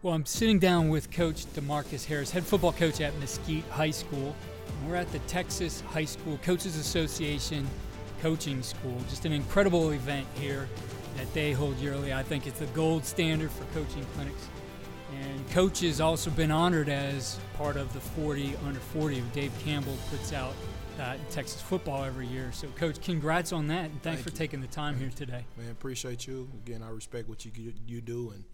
Well, I'm sitting down with Coach DeMarcus Harris, head football coach at Mesquite High School. We're at the Texas High School Coaches Association Coaching School. Just an incredible event here that they hold yearly. I think it's the gold standard for coaching clinics. And Coach has also been honored as part of the 40 under 40. Dave Campbell puts out Texas football every year. So, Coach, congrats on that, and thanks for taking the time here today. Man, appreciate you. Again, I respect what you do, and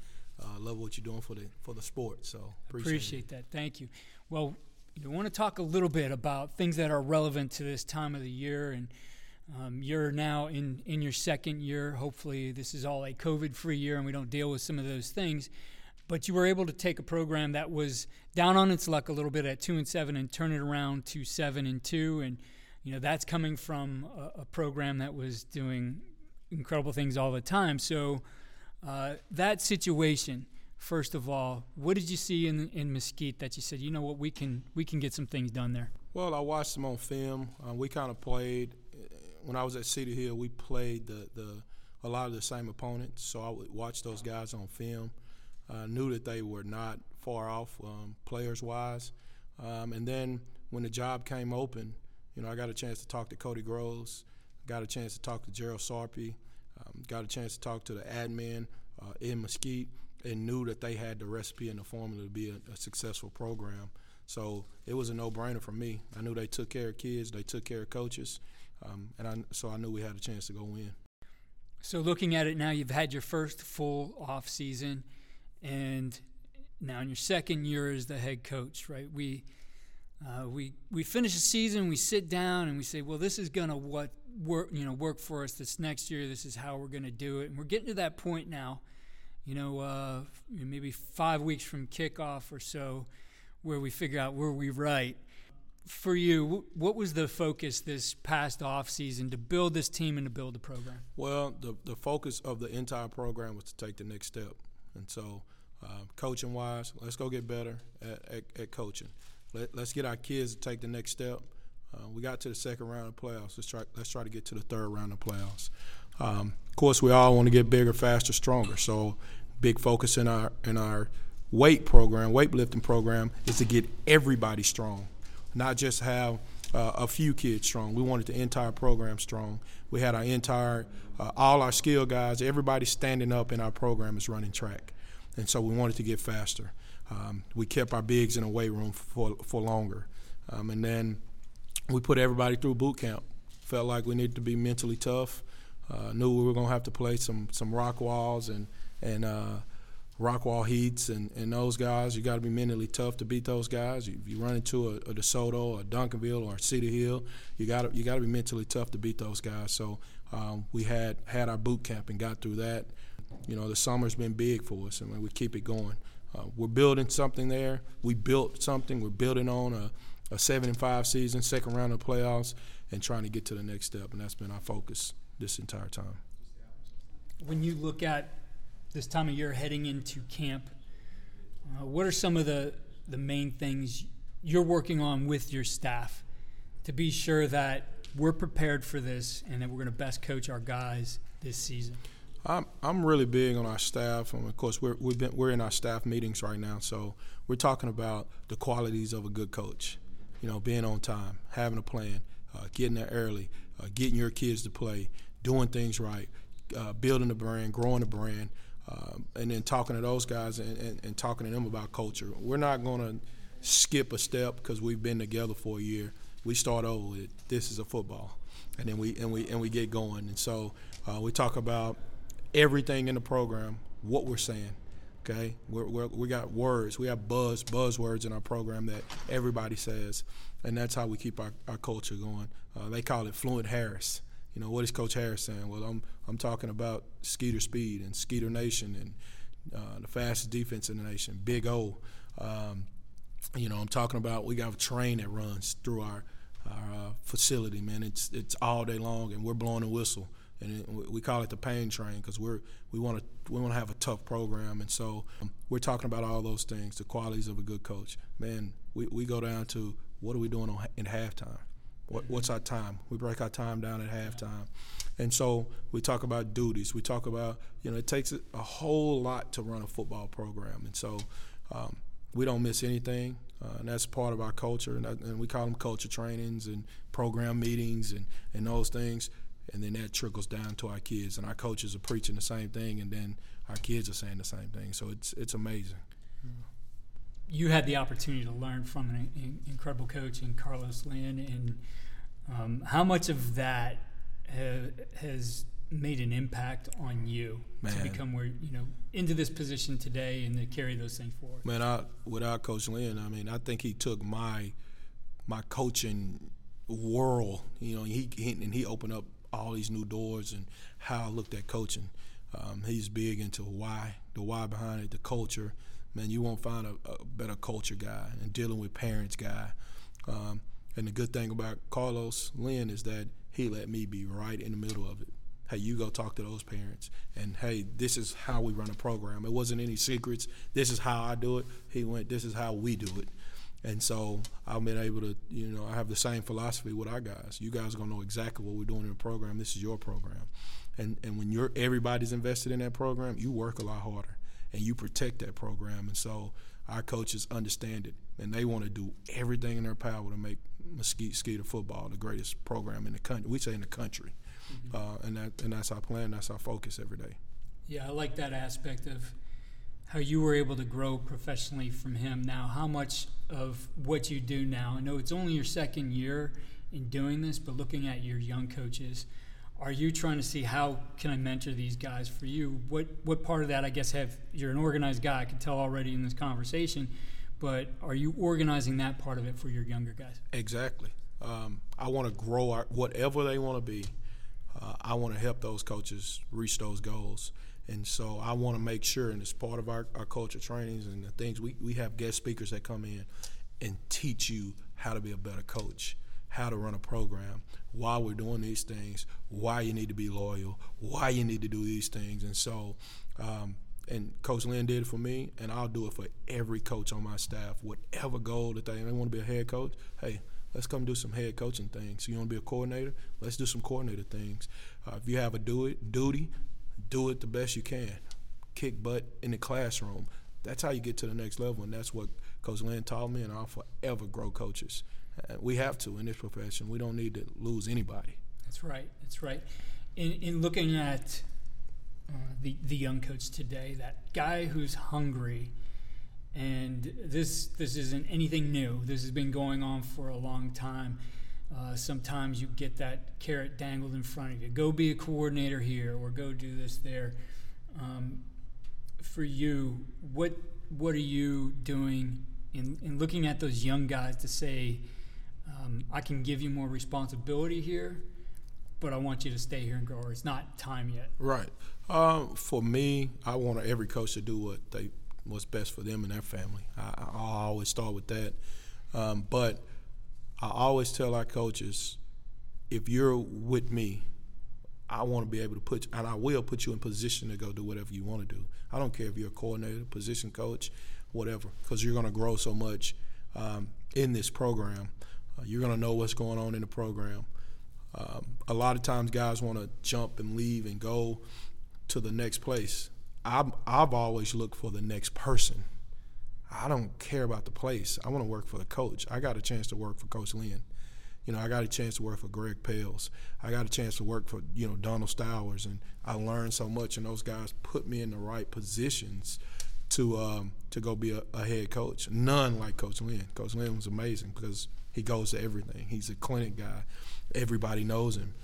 love what you're doing for the sport. So, appreciate that. Thank you. Well, I want to talk a little bit about things that are relevant to this time of the year, and you're now in your second year. Hopefully, this is all a COVID-free year, and we don't deal with some of those things. But you were able to take a program that was down on its luck a little bit at 2-7 and turn it around to 7-2, and you know that's coming from a program that was doing incredible things all the time. So that situation, first of all, what did you see in Mesquite that you said, you know what, we can get some things done there? Well, I watched them on film. We kind of played when I was at Cedar Hill. We played a lot of the same opponents, so I would watch those guys on film. I knew that they were not far off players-wise. And then when the job came open, you know, I got a chance to talk to Cody Groves, got a chance to talk to Gerald Sarpy, got a chance to talk to the admin in Mesquite, and knew that they had the recipe and the formula to be a successful program. So it was a no-brainer for me. I knew they took care of kids, they took care of coaches, so I knew we had a chance to go win. So looking at it now, you've had your first full off season. And now in your second year as the head coach, right? We finish the season, we sit down, and we say, well, this is gonna work for us this next year. This is how we're gonna do it. And we're getting to that point now, you know, maybe 5 weeks from kickoff or so, where we figure out where we're right. For you, what was the focus this past off season to build this team and to build the program? Well, the focus of the entire program was to take the next step, and so. Coaching-wise, let's go get better at coaching. Let's get our kids to take the next step. We got to the second round of playoffs. Let's try to get to the third round of playoffs. Of course, we all want to get bigger, faster, stronger. So, big focus in our weightlifting program, is to get everybody strong, not just have a few kids strong. We wanted the entire program strong. We had our entire all our skill guys. Everybody standing up in our program is running track. And so we wanted to get faster. We kept our bigs in the weight room for longer. And then we put everybody through boot camp. Felt like we needed to be mentally tough. Knew we were going to have to play some Rockwalls and Rockwall Heats and those guys. You got to be mentally tough to beat those guys. If you run into a DeSoto, a Duncanville, or a Cedar Hill, you got to be mentally tough to beat those guys. So we had our boot camp and got through that. You know, the summer's been big for us, and we keep it going. We're building something there. We built something. We're building on a 7-5 season, second round of playoffs, and trying to get to the next step, and that's been our focus this entire time. When you look at this time of year heading into camp, what are some of the main things you're working on with your staff to be sure that we're prepared for this and that we're going to best coach our guys this season? I'm really big on our staff, and of course we're in our staff meetings right now. So we're talking about the qualities of a good coach. You know, being on time, having a plan, getting there early, getting your kids to play, doing things right, building the brand, growing the brand, and then talking to those guys and talking to them about culture. We're not going to skip a step because we've been together for a year. We start over with it. This is a football, and then we get going. And so we talk about everything in the program, what we're saying, okay? We got words. We have buzzwords in our program that everybody says, and that's how we keep our culture going. They call it Fluent Harris. You know, what is Coach Harris saying? Well, I'm talking about Skeeter Speed and Skeeter Nation and the fastest defense in the nation, Big O. You know, I'm talking about we got a train that runs through our facility, man. It's all day long, and we're blowing a whistle. And we call it the pain train because we want to have a tough program, and so we're talking about all those things, the qualities of a good coach. Man, we go down to what are we doing in halftime? What's our time? We break our time down at halftime. And so we talk about duties. We talk about, you know, it takes a whole lot to run a football program. And so we don't miss anything. And that's part of our culture. And we call them culture trainings and program meetings and those things. And then that trickles down to our kids. And our coaches are preaching the same thing. And then our kids are saying the same thing. So it's amazing. You had the opportunity to learn from an incredible coach in Carlos Lynn. And how much of that has made an impact on you to become where, you know, into this position today and to carry those things forward? Man, without Coach Lynn, I mean, I think he took my coaching world, you know, he opened up all these new doors and how I looked at coaching. He's big into why, the why behind it, the culture. Man, you won't find a better culture guy and dealing with parents guy. And the good thing about Carlos Lynn is that he let me be right in the middle of it. Hey, you go talk to those parents. And, hey, this is how we run a program. It wasn't any secrets. This is how I do it. He went, this is how we do it. And so I've been able to, you know, I have the same philosophy with our guys. You guys are going to know exactly what we're doing in the program. This is your program. And when everybody's invested in that program, you work a lot harder. And you protect that program. And so our coaches understand it, and they want to do everything in their power to make Mesquite football the greatest program in the country. We say in the country. Mm-hmm. And that's our plan. That's our focus every day. Yeah, I like that aspect of how you were able to grow professionally from him. Now, how much of what you do now, I know it's only your second year in doing this, but looking at your young coaches, are you trying to see how can I mentor these guys for you? What part of that, I guess, you're an organized guy, I can tell already in this conversation, but are you organizing that part of it for your younger guys? Exactly. I want to grow whatever they want to be. I want to help those coaches reach those goals. And so I want to make sure, and it's part of our culture trainings and the things, we have guest speakers that come in and teach you how to be a better coach, how to run a program, why we're doing these things, why you need to be loyal, why you need to do these things. And so, and Coach Lynn did it for me, and I'll do it for every coach on my staff, whatever goal that they want to be a head coach. Hey, let's come do some head coaching things. You want to be a coordinator? Let's do some coordinator things. If you have a duty, do it the best you can. Kick butt in the classroom. That's how you get to the next level, and that's what Coach Lynn taught me, and I'll forever grow coaches. We have to in this profession. We don't need to lose anybody. That's right. In looking at the young coach today, that guy who's hungry, and this isn't anything new. This has been going on for a long time. Sometimes you get that carrot dangled in front of you. Go be a coordinator here, or go do this there. For you, what are you doing in looking at those young guys to say, I can give you more responsibility here, but I want you to stay here and grow, or it's not time yet? Right. For me, I want every coach to do what's best for them and their family. I always start with that. But I always tell our coaches, if you're with me, I want to be able to put you, and I will put you in position to go do whatever you want to do. I don't care if you're a coordinator, position coach, whatever, because you're going to grow so much in this program. You're going to know what's going on in the program. A lot of times guys want to jump and leave and go to the next place. I've always looked for the next person. I don't care about the place. I want to work for the coach. I got a chance to work for Coach Lynn. You know, I got a chance to work for Greg Pales. I got a chance to work for, you know, Donald Stowers, and I learned so much, and those guys put me in the right positions to go be a head coach. None like Coach Lynn. Coach Lynn was amazing because he goes to everything. He's a clinic guy. Everybody knows him.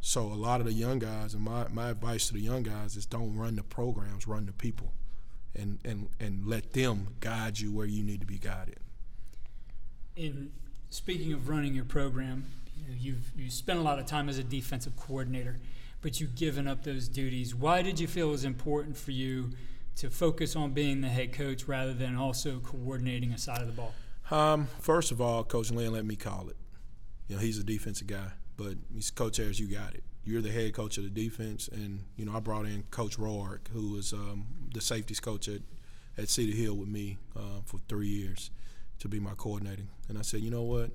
So a lot of the young guys, and my advice to the young guys is don't run the programs, run the people, and let them guide you where you need to be guided. In speaking of running your program, you spent a lot of time as a defensive coordinator, but you've given up those duties. Why did you feel it was important for you to focus on being the head coach rather than also coordinating a side of the ball? First of all, Coach Lynn let me call it. You know, he's a defensive guy, but he's, Coach Harris, you got it. You're the head coach of the defense, and, you know, I brought in Coach Roark, who was the safeties coach at Cedar Hill with me for 3 years to be my coordinator. And I said, you know what?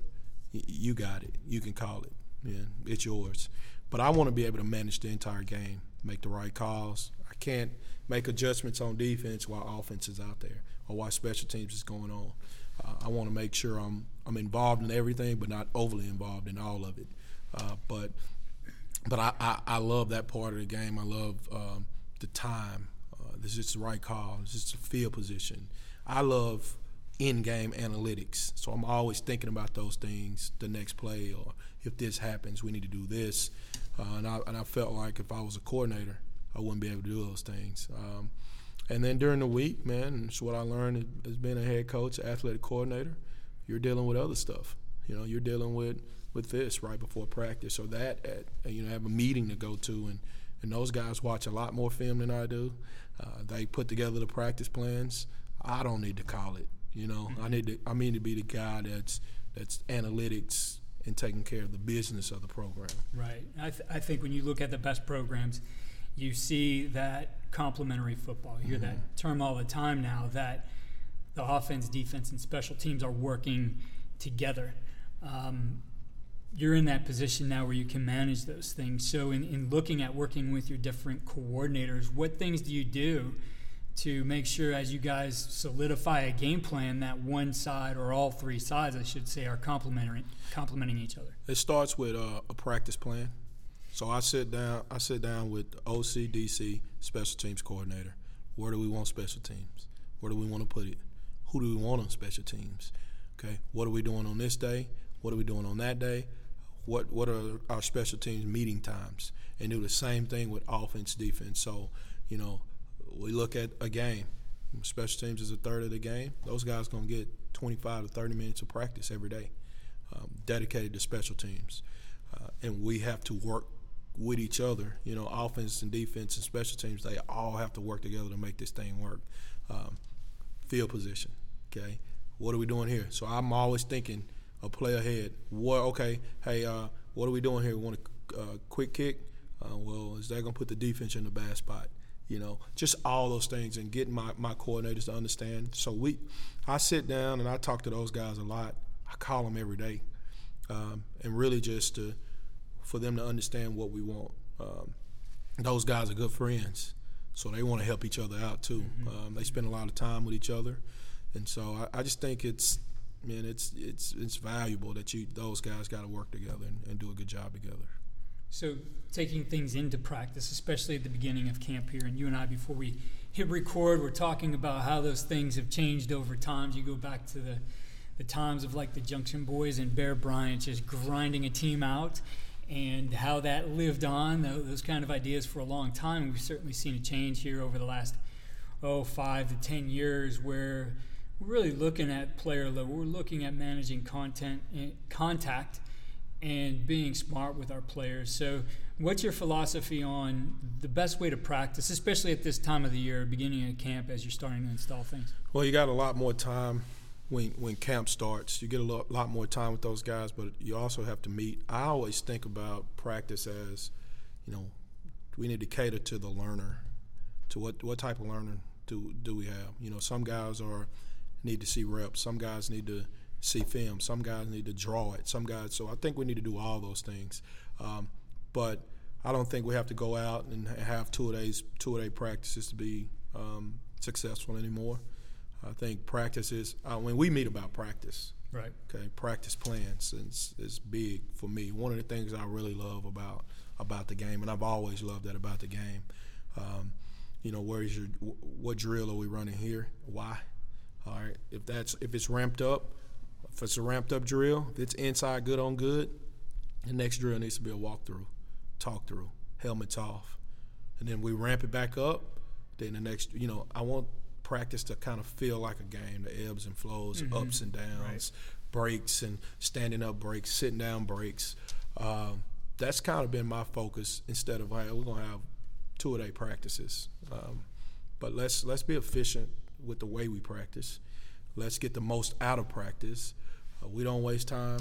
you got it. You can call it. Yeah, it's yours. But I want to be able to manage the entire game, make the right calls. I can't make adjustments on defense while offense is out there or while special teams is going on. I want to make sure I'm involved in everything, but not overly involved in all of it. But I love that part of the game. I love the time. It's just the right call. It's just the field position. I love in-game analytics, so I'm always thinking about those things, the next play, or if this happens, we need to do this. And I felt like if I was a coordinator, I wouldn't be able to do those things. And then during the week, man, it's what I learned as being a head coach, athletic coordinator. You're dealing with other stuff. You know, you're dealing with this right before practice or that. Have a meeting to go to, and those guys watch a lot more film than I do. They put together the practice plans. I don't need to call it. You know, I mean to be the guy that's analytics and taking care of the business of the program. Right. I think when you look at the best programs, you see that complementary football. You hear that term all the time now, that the offense, defense, and special teams are working together. You're in that position now where you can manage those things. So in looking at working with your different coordinators, what things do you do to make sure as you guys solidify a game plan that one side, or all three sides, I should say, are complementing each other? It starts with a practice plan. So I sit down with OC, DC, special teams coordinator. Where do we want special teams? Where do we want to put it? Who do we want on special teams? Okay, what are we doing on this day? What are we doing on that day? What are our special teams meeting times? And do the same thing with offense, defense. So, you know, we look at a game. Special teams is a third of the game. Those guys going to get 25 to 30 minutes of practice every day dedicated to special teams. And we have to work with each other. You know, offense and defense and special teams, they all have to work together to make this thing work. Field position, okay? What are we doing here? So I'm always thinking a play ahead. What are we doing here? We want a quick kick? Is that going to put the defense in the bad spot? You know, just all those things, and getting my coordinators to understand. So I sit down and I talk to those guys a lot. I call them every day, and really just for them to understand what we want. Those guys are good friends, so they want to help each other out too. They spend a lot of time with each other, and so I just think it's valuable that those guys got to work together and do a good job together. So taking things into practice, especially at the beginning of camp here, and you and I, before we hit record, we're talking about how those things have changed over time. You go back to the times of like the Junction Boys and Bear Bryant just grinding a team out, and how that lived on, those kind of ideas for a long time. We've certainly seen a change here over the last 5 to 10 years, where we're really looking at player level. We're looking at managing contact, and being smart with our players. So what's your philosophy on the best way to practice, especially at this time of the year, beginning of camp, as you're starting to install things? Well, you got a lot more time when camp starts. You get a lot more time with those guys, but you also have to meet. I always think about practice as, you know, we need to cater to the learner, to what type of learner do we have. You know, some guys need to see reps. Some guys need to see film. Some guys need to draw it. So I think we need to do all those things. But I don't think we have to go out and have two-a-day practices to be successful anymore. I think practice is when we meet about practice. Right. Okay. Practice plans is big for me. One of the things I really love about the game, and I've always loved that about the game. You know, what drill are we running here? Why? All right. If it's ramped up. If it's a ramped-up drill, if it's inside good on good, the next drill needs to be a walk-through, talk-through, helmets off. And then we ramp it back up, then the next – you know, I want practice to kind of feel like a game, the ebbs and flows, ups and downs, breaks and standing-up breaks, sitting-down breaks. That's kind of been my focus instead of we're going to have two-a-day practices. But let's be efficient with the way we practice. Let's get the most out of practice. We don't waste time.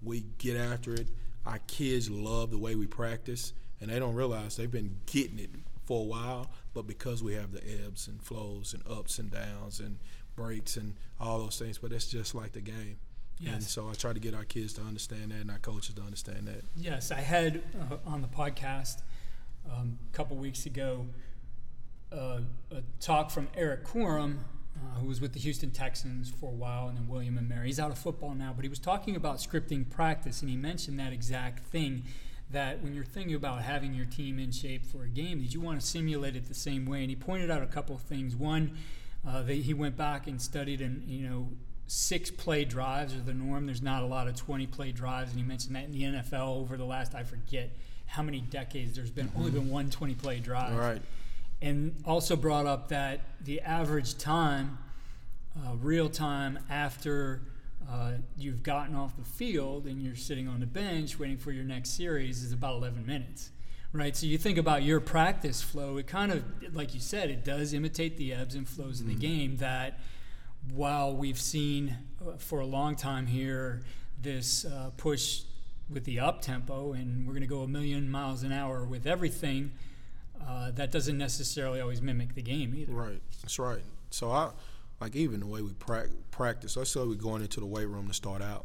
We get after it. Our kids love the way we practice, and they don't realize they've been getting it for a while, but because we have the ebbs and flows and ups and downs and breaks and all those things, but it's just like the game. Yes. And so I try to get our kids to understand that and our coaches to understand that. Yes, I had on the podcast a couple weeks ago a talk from Eric Quorum, who was with the Houston Texans for a while, and then William and Mary. He's out of football now, but he was talking about scripting practice, and he mentioned that exact thing, that when you're thinking about having your team in shape for a game, that you want to simulate it the same way. And he pointed out a couple of things. One, he went back and studied and, you know, 6-play drives are the norm. There's not a lot of 20-play drives, and he mentioned that in the NFL over the last, I forget how many decades, there's been only been one 20-play drive. Right. And also brought up that the average time, real time after you've gotten off the field and you're sitting on the bench waiting for your next series, is about 11 minutes. Right, so you think about your practice flow, it kind of, like you said, it does imitate the ebbs and flows of the game, that while we've seen for a long time here this push with the up-tempo and we're going to go a million miles an hour with everything, that doesn't necessarily always mimic the game either. Right, that's right. So I like even the way we practice. Let's say we're going into the weight room to start out.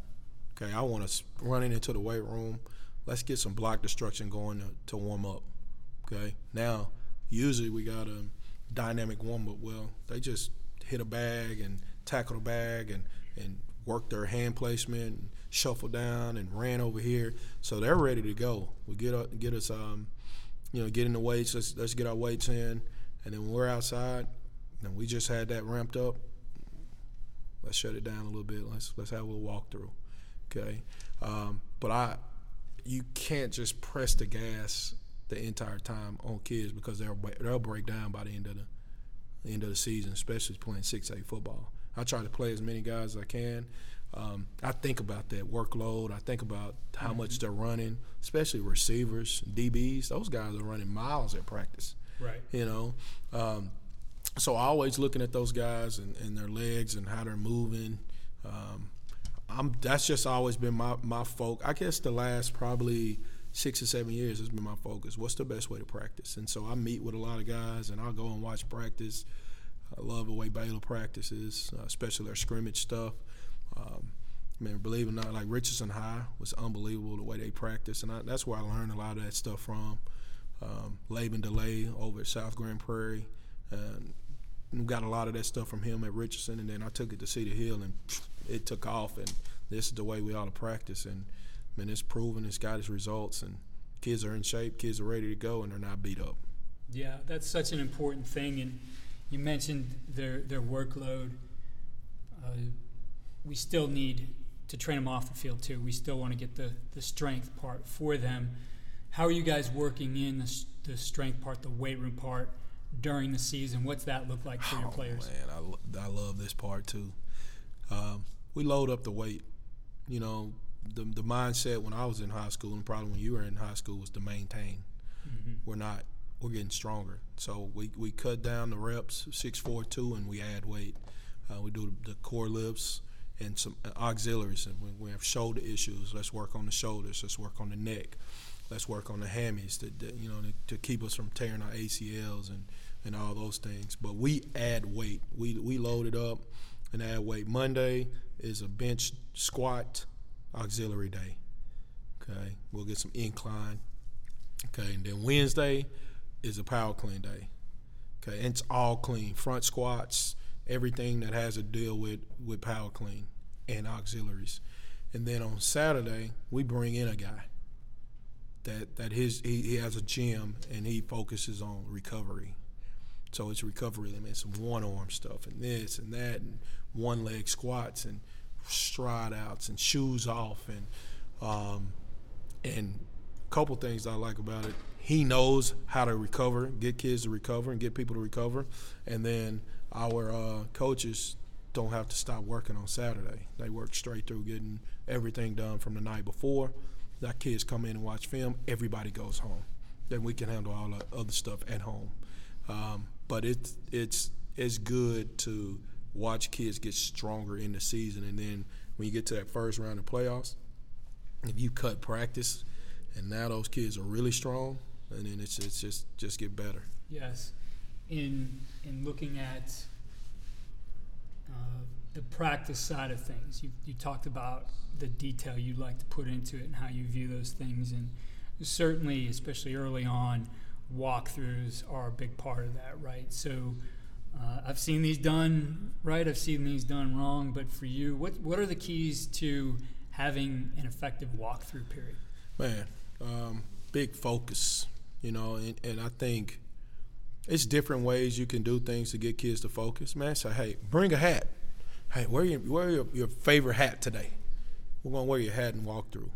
Okay, I want us running into the weight room. Let's get some block destruction going to warm up. Okay, now usually we got a dynamic warm up. Well, they just hit a bag and tackle the bag and work their hand placement, and shuffle down and ran over here. So they're ready to go. We get us get in the weights. Let's get our weights in, and then when we're outside and we just had that ramped up, let's shut it down a little bit. Let's have a little walkthrough. Okay, but you can't just press the gas the entire time on kids, because they'll break down by the end of the season, especially playing 6A football. I try to play as many guys as I can. I think about that workload. I think about how much they're running, especially receivers, DBs. Those guys are running miles at practice. Right. You know, so I always looking at those guys and their legs and how they're moving. That's just always been my focus. I guess the last probably 6 or 7 years has been my focus. What's the best way to practice? And so I meet with a lot of guys, and I'll go and watch practice. I love the way Baylor practices, especially their scrimmage stuff. Believe it or not, like Richardson High was unbelievable the way they practice, and that's where I learned a lot of that stuff from. Laban DeLay over at South Grand Prairie, got a lot of that stuff from him at Richardson, and then I took it to Cedar Hill, and it took off, and this is the way we ought to practice. And man, it's proven, it's got its results, and kids are in shape, kids are ready to go, and they're not beat up. Yeah, that's such an important thing. And you mentioned their workload. We still need to train them off the field too. We still want to get the strength part for them. How are you guys working in the strength part, the weight room part during the season? What's that look like for your players? Man, I love this part too. We load up the weight. You know, the mindset when I was in high school, and probably when you were in high school, was to maintain. Mm-hmm. We're getting stronger. So we cut down the reps, 6, 4, 2, and we add weight. We do the core lifts and some auxiliaries. And we have shoulder issues. Let's work on the shoulders. Let's work on the neck. Let's work on the hammies to keep us from tearing our ACLs and all those things. But we add weight. We load it up and add weight. Monday is a bench squat auxiliary day. Okay, we'll get some incline. Okay, and then Wednesday is a power clean day. Okay, and it's all clean, front squats, everything that has to deal with power clean and auxiliaries. And then on Saturday, we bring in a guy that he has a gym and he focuses on recovery. So it's recovery. I mean, some one-arm stuff and this and that and one-leg squats and stride outs and shoes off and a couple things I like about it. He knows how to recover, get kids to recover and get people to recover. And then our coaches don't have to stop working on Saturday. They work straight through getting everything done from the night before. Our kids come in and watch film. Everybody goes home. Then we can handle all the other stuff at home. But it's good to watch kids get stronger in the season, and then when you get to that first round of playoffs, if you cut practice, and now those kids are really strong, and then it's just get better. Yes, in looking at the practice side of things. You talked about the detail you'd like to put into it and how you view those things, and certainly, especially early on, walkthroughs are a big part of that, right? So I've seen these done right, I've seen these done wrong, but for you, what are the keys to having an effective walkthrough period? Man, big focus, you know, and I think it's different ways you can do things to get kids to focus. Man, so hey, bring a hat. Hey, wear your favorite hat today. We're going to wear your hat and walk through.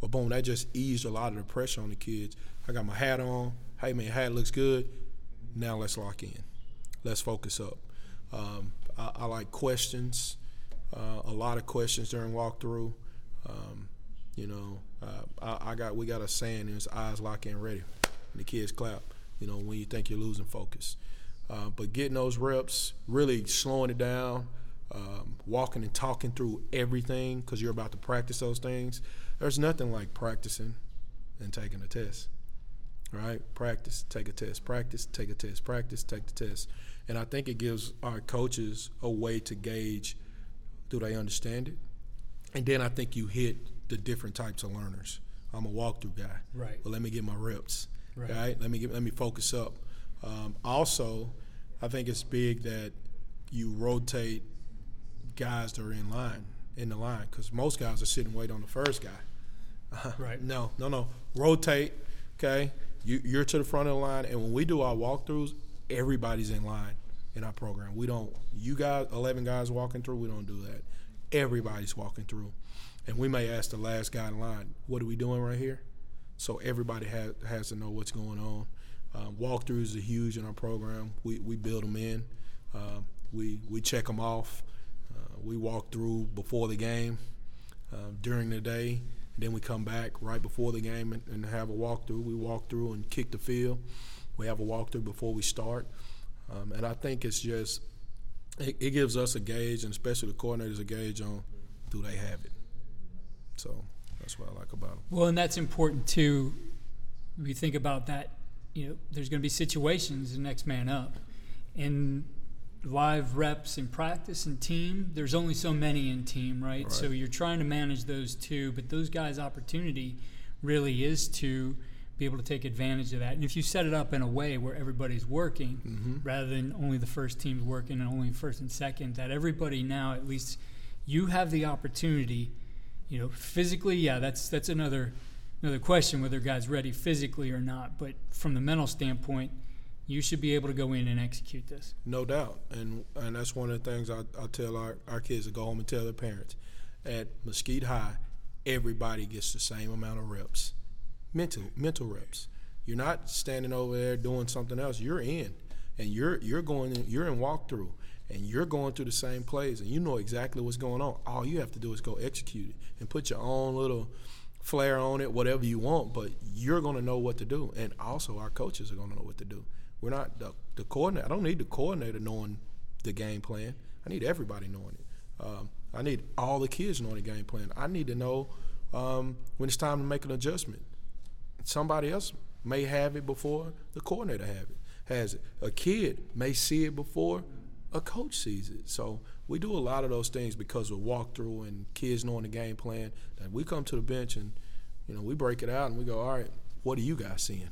Well, boom, that just eased a lot of the pressure on the kids. I got my hat on. Hey, man, hat looks good. Now let's lock in. Let's focus up. I like questions, a lot of questions during walkthrough. You know, we got a saying, it's eyes lock in ready. And the kids clap, you know, when you think you're losing focus. But getting those reps, really slowing it down, walking and talking through everything because you're about to practice those things. There's nothing like practicing and taking a test, right? Practice, take a test, practice, take a test, practice, take the test. And I think it gives our coaches a way to gauge, do they understand it? And then I think you hit the different types of learners. I'm a walkthrough guy. Right. Well, let me get my reps, right? Let me focus up. Also, I think it's big that you rotate guys that are in the line, because most guys are sitting waiting on the first guy. Right. No. Rotate, okay? You're to the front of the line, and when we do our walkthroughs, everybody's in line in our program. We don't – you guys, 11 guys walking through, we don't do that. Everybody's walking through. And we may ask the last guy in line, what are we doing right here? So everybody has to know what's going on. Walkthroughs are huge in our program. We build them in. We check them off. We walk through before the game, during the day, and then we come back right before the game and have a walkthrough. We walk through and kick the field. We have a walkthrough before we start. And I think it's just it gives us a gauge, and especially the coordinators, a gauge on do they have it. So that's what I like about them. Well, and that's important too. We think about that, you know, there's going to be situations the next man up. And live reps in practice and team, there's only so many in team, right? So you're trying to manage those two, but those guys' opportunity really is to be able to take advantage of that. And if you set it up in a way where everybody's working, rather than only the first team's working and only first and second, that everybody now, at least you have the opportunity, you know, physically, yeah, that's another question, whether a guy's ready physically or not. But from the mental standpoint, you should be able to go in and execute this. No doubt. And that's one of the things I tell our kids to go home and tell their parents. At Mesquite High, everybody gets the same amount of reps, mental reps. You're not standing over there doing something else. You're in, and you're going in, you're in walkthrough, and you're going through the same plays, and you know exactly what's going on. All you have to do is go execute it and put your own little flair on it, whatever you want, but you're going to know what to do, and also our coaches are going to know what to do. We're not the coordinator. I don't need the coordinator knowing the game plan. I need everybody knowing it. I need all the kids knowing the game plan. I need to know when it's time to make an adjustment. Somebody else may have it before the coordinator has it. A kid may see it before a coach sees it. So we do a lot of those things because of walkthrough and kids knowing the game plan. And we come to the bench and, you know, we break it out and we go, all right, what are you guys seeing?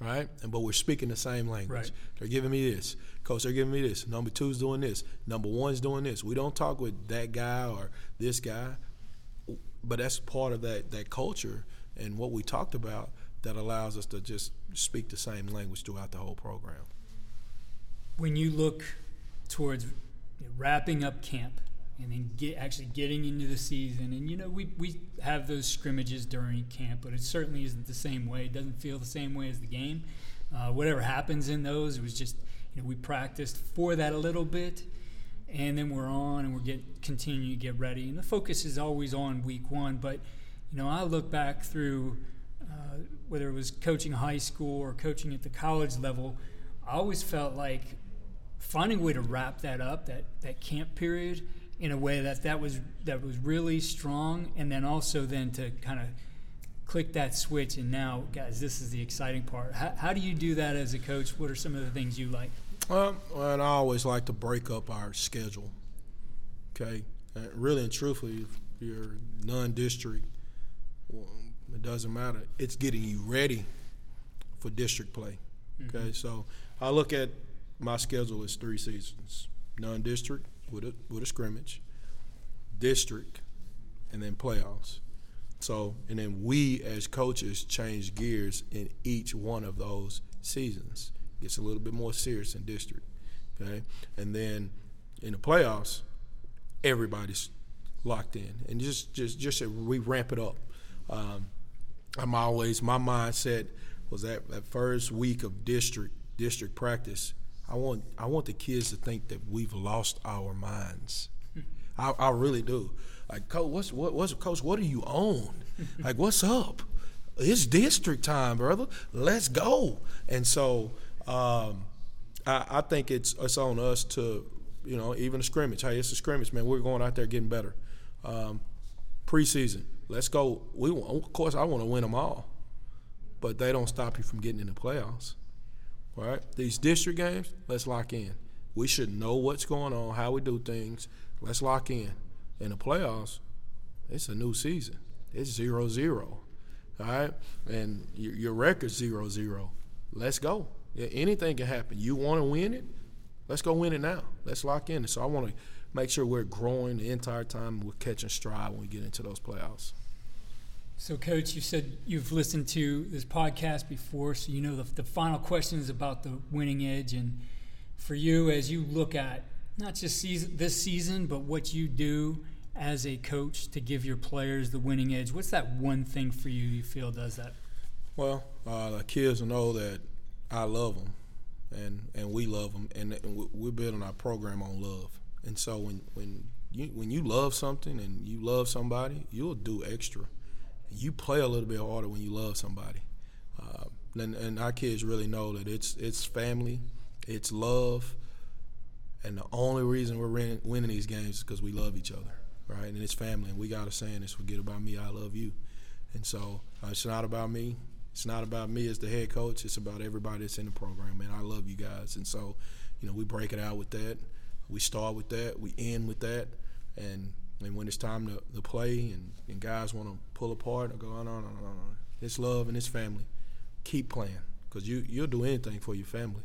Right? But we're speaking the same language. Right. They're giving me this. Coach, they're giving me this. Number two's doing this. Number one's doing this. We don't talk with that guy or this guy. But that's part of that culture and what we talked about that allows us to just speak the same language throughout the whole program. When you look towards wrapping up camp and then actually getting into the season, and, you know, we have those scrimmages during camp, but it certainly isn't the same way. It doesn't feel the same way as the game. Whatever happens in those, it was just, you know, we practiced for that a little bit, and then we're on and we're continuing to get ready. And the focus is always on week one. But, you know, I look back through whether it was coaching high school or coaching at the college level, I always felt like finding a way to wrap that up, that camp period, in a way that was really strong, and then also then to kind of click that switch and now, guys, this is the exciting part. How do you do that as a coach? What are some of the things you like? Well, I always like to break up our schedule, okay? And really and truthfully, if you're non-district, well, it doesn't matter. It's getting you ready for district play, okay? Mm-hmm. So I look at my schedule as three seasons, non-district with a scrimmage, district, and then playoffs. So, and then we as coaches change gears in each one of those seasons. Gets a little bit more serious in district, okay? And then in the playoffs, everybody's locked in. And just we ramp it up. My mindset was that first week of district practice, I want the kids to think that we've lost our minds. I really do. Like, Coach, Coach, what are you on? Like, what's up? It's district time, brother. Let's go. And so I think it's on us to, you know, even a scrimmage. Hey, it's a scrimmage, man. We're going out there getting better. Preseason, let's go. Of course, I want to win them all, but they don't stop you from getting in the playoffs. All right? These district games, let's lock in. We should know what's going on, how we do things. Let's lock in. In the playoffs, it's a new season. It's 0-0, all right? And your record's 0-0. Let's go. Anything can happen. You want to win it? Let's go win it now. Let's lock in. So I want to make sure we're growing the entire time. We're catching stride when we get into those playoffs. So, Coach, you said you've listened to this podcast before, so you know the final question is about the winning edge. And for you, as you look at not just this season, but what you do as a coach to give your players the winning edge. What's that one thing for you feel does that? Well, the kids know that I love them, and we love them, and we're building our program on love. And so when you love something and you love somebody, you'll do extra. You play a little bit harder when you love somebody. And our kids really know that it's family, it's love. And the only reason we're winning these games is because we love each other, right? And it's family. And we got a saying, it's forget about me, I love you. And so it's not about me. It's not about me as the head coach. It's about everybody that's in the program, man. I love you guys. And so, you know, we break it out with that. We start with that. We end with that. And when it's time to play and guys want to pull apart, I go, no. It's love and it's family. Keep playing because you'll do anything for your family.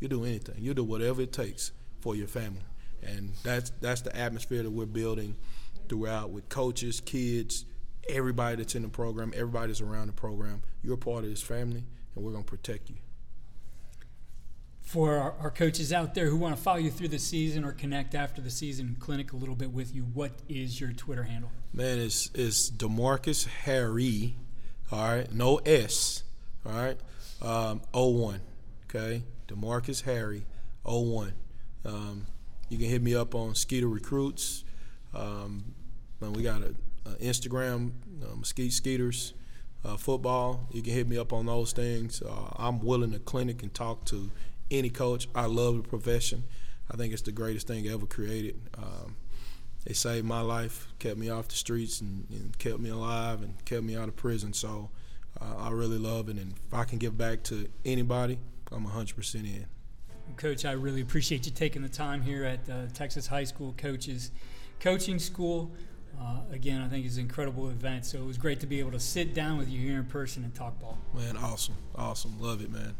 You'll do anything. You'll do whatever it takes for your family. And that's the atmosphere that we're building throughout with coaches, kids, everybody that's in the program, everybody that's around the program. You're part of this family, and we're going to protect you. For our coaches out there who want to follow you through the season or connect after the season clinic a little bit with you, what is your Twitter handle? Man, it's DeMarcus Harry, all right, no S, all right, 01, okay, DeMarcus Harry, 01. You can hit me up on Skeeter Recruits. And we got an Instagram, Mesquite Skeeters football. You can hit me up on those things. I'm willing to clinic and talk to any coach. I love the profession. I think it's the greatest thing ever created. It saved my life, kept me off the streets, and kept me alive and kept me out of prison. So I really love it. And if I can give back to anybody, I'm 100% in. Coach, I really appreciate you taking the time here at Texas High School Coaches Coaching School. Again, I think it's an incredible event, so it was great to be able to sit down with you here in person and talk ball. Man, awesome. Love it, man.